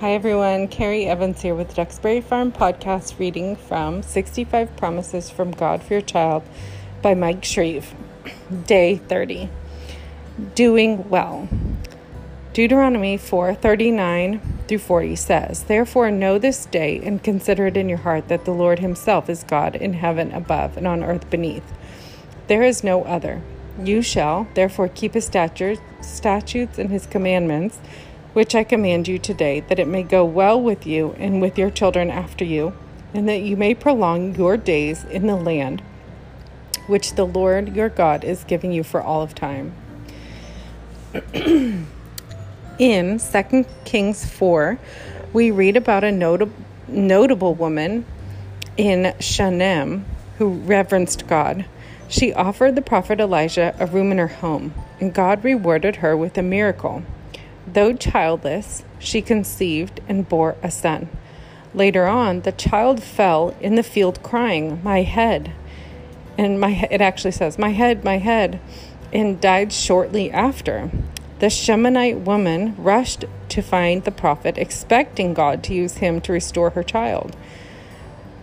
Hi everyone, Carrie Evans here with Duxbury Farm Podcast, reading from 65 Promises from God for Your Child by Mike Shreve, Day 30. Doing well. Deuteronomy 4:39 through 40 says, "Therefore know this day and consider it in your heart that the Lord himself is God in heaven above and on earth beneath. There is no other. You shall therefore keep his statutes and his commandments, which I command you today, that it may go well with you and with your children after you, and that you may prolong your days in the land which the Lord your God is giving you for all of time." In Second Kings 4, we read about a notable woman in Shunem who reverenced God. She offered the prophet Elijah a room in her home, and God rewarded her with a miracle. Though childless, she conceived and bore a son. Later on, the child fell in the field crying, "My head," and it actually says, my head," and died shortly after. The Shunammite woman rushed to find the prophet, expecting God to use him to restore her child.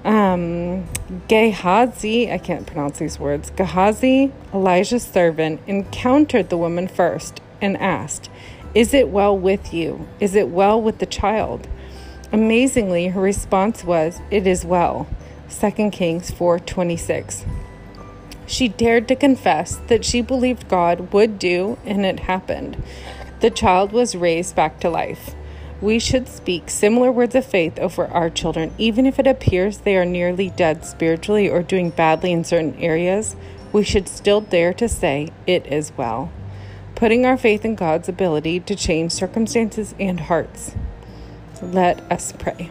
Gehazi, I can't pronounce these words, Gehazi, Elijah's servant, encountered the woman first and asked, "Is it well with you? Is it well with the child?" Amazingly, her response was, "It is well." 2 Kings 4:26. She dared to confess that she believed God would do, and it happened. The child was raised back to life. We should speak similar words of faith over our children, even if it appears they are nearly dead spiritually or doing badly in certain areas. We should still dare to say, "It is well," putting our faith in God's ability to change circumstances and hearts. Let us pray.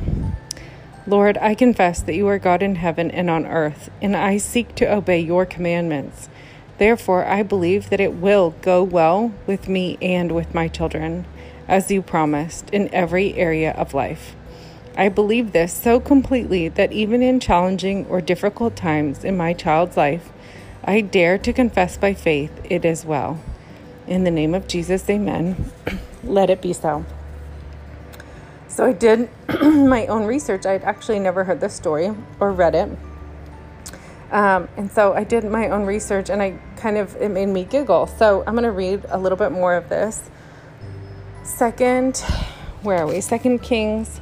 Lord, I confess that you are God in heaven and on earth, and I seek to obey your commandments. Therefore, I believe that it will go well with me and with my children, as you promised, in every area of life. I believe this so completely that even in challenging or difficult times in my child's life, I dare to confess by faith, "It is well." In the name of Jesus, amen. Let it be so. So I did my own research. I'd actually never heard this story or read it. And so I did my own research, and it made me giggle. So I'm going to read a little bit more of this. Second Kings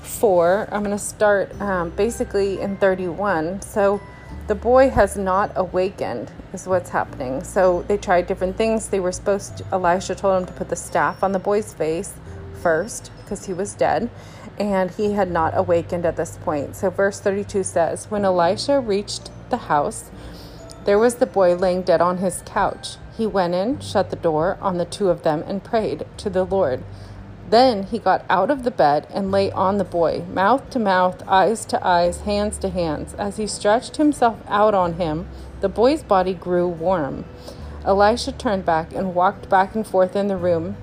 4. I'm going to start basically in 31. So the boy has not awakened is what's happening. So they tried different things. Elisha told him to put the staff on the boy's face first because he was dead, and he had not awakened at this point. So verse 32 says, "When Elisha reached the house, there was the boy laying dead on his couch. He went in, shut the door on the two of them, and prayed to the Lord. Then he got out of the bed and lay on the boy, mouth to mouth, eyes to eyes, hands to hands. As he stretched himself out on him, the boy's body grew warm. Elisha turned back and walked back and forth in the room,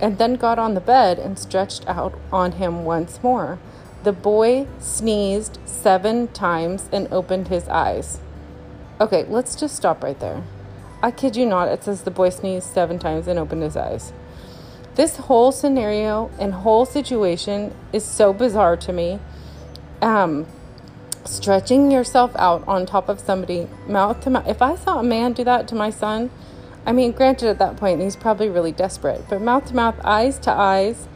and then got on the bed and stretched out on him once more. The boy sneezed 7 times and opened his eyes." Okay, let's just stop right there. I kid you not, it says the boy sneezed 7 times and opened his eyes. This whole scenario and whole situation is so bizarre to me. Stretching yourself out on top of somebody, mouth to mouth. If I saw a man do that to my son, I mean, granted at that point, he's probably really desperate, but mouth to mouth, eyes to eyes,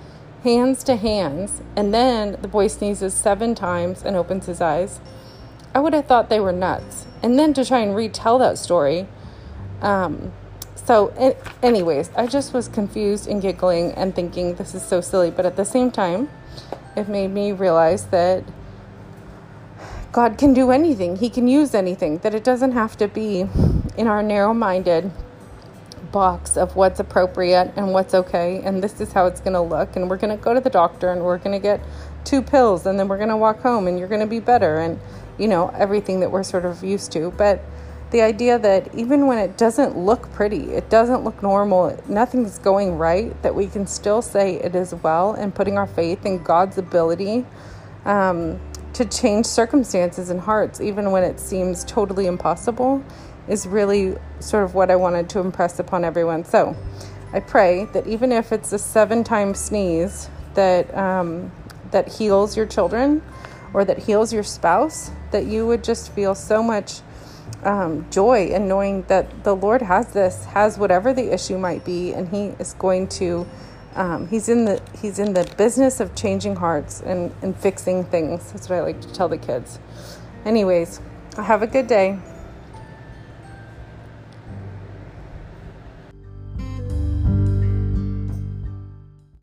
hands to hands, and then the boy sneezes 7 times and opens his eyes. I would have thought they were nuts. And then to try and retell that story, So anyways, I just was confused and giggling and thinking this is so silly. But at the same time, it made me realize that God can do anything. He can use anything. That it doesn't have to be in our narrow-minded box of what's appropriate and what's okay. And this is how it's going to look. And we're going to go to the doctor and we're going to get 2 pills. And then we're going to walk home and you're going to be better. And, you know, everything that we're sort of used to. But the idea that even when it doesn't look pretty, it doesn't look normal, nothing's going right, that we can still say it is well, and putting our faith in God's ability to change circumstances and hearts, even when it seems totally impossible, is really sort of what I wanted to impress upon everyone. So I pray that even if it's a 7-time sneeze, that heals your children or that heals your spouse, that you would just feel so much joy in knowing that the Lord has whatever the issue might be, and He is going to he's in the business of changing hearts and fixing things. That's what I like to tell the kids. Anyways, have a good day.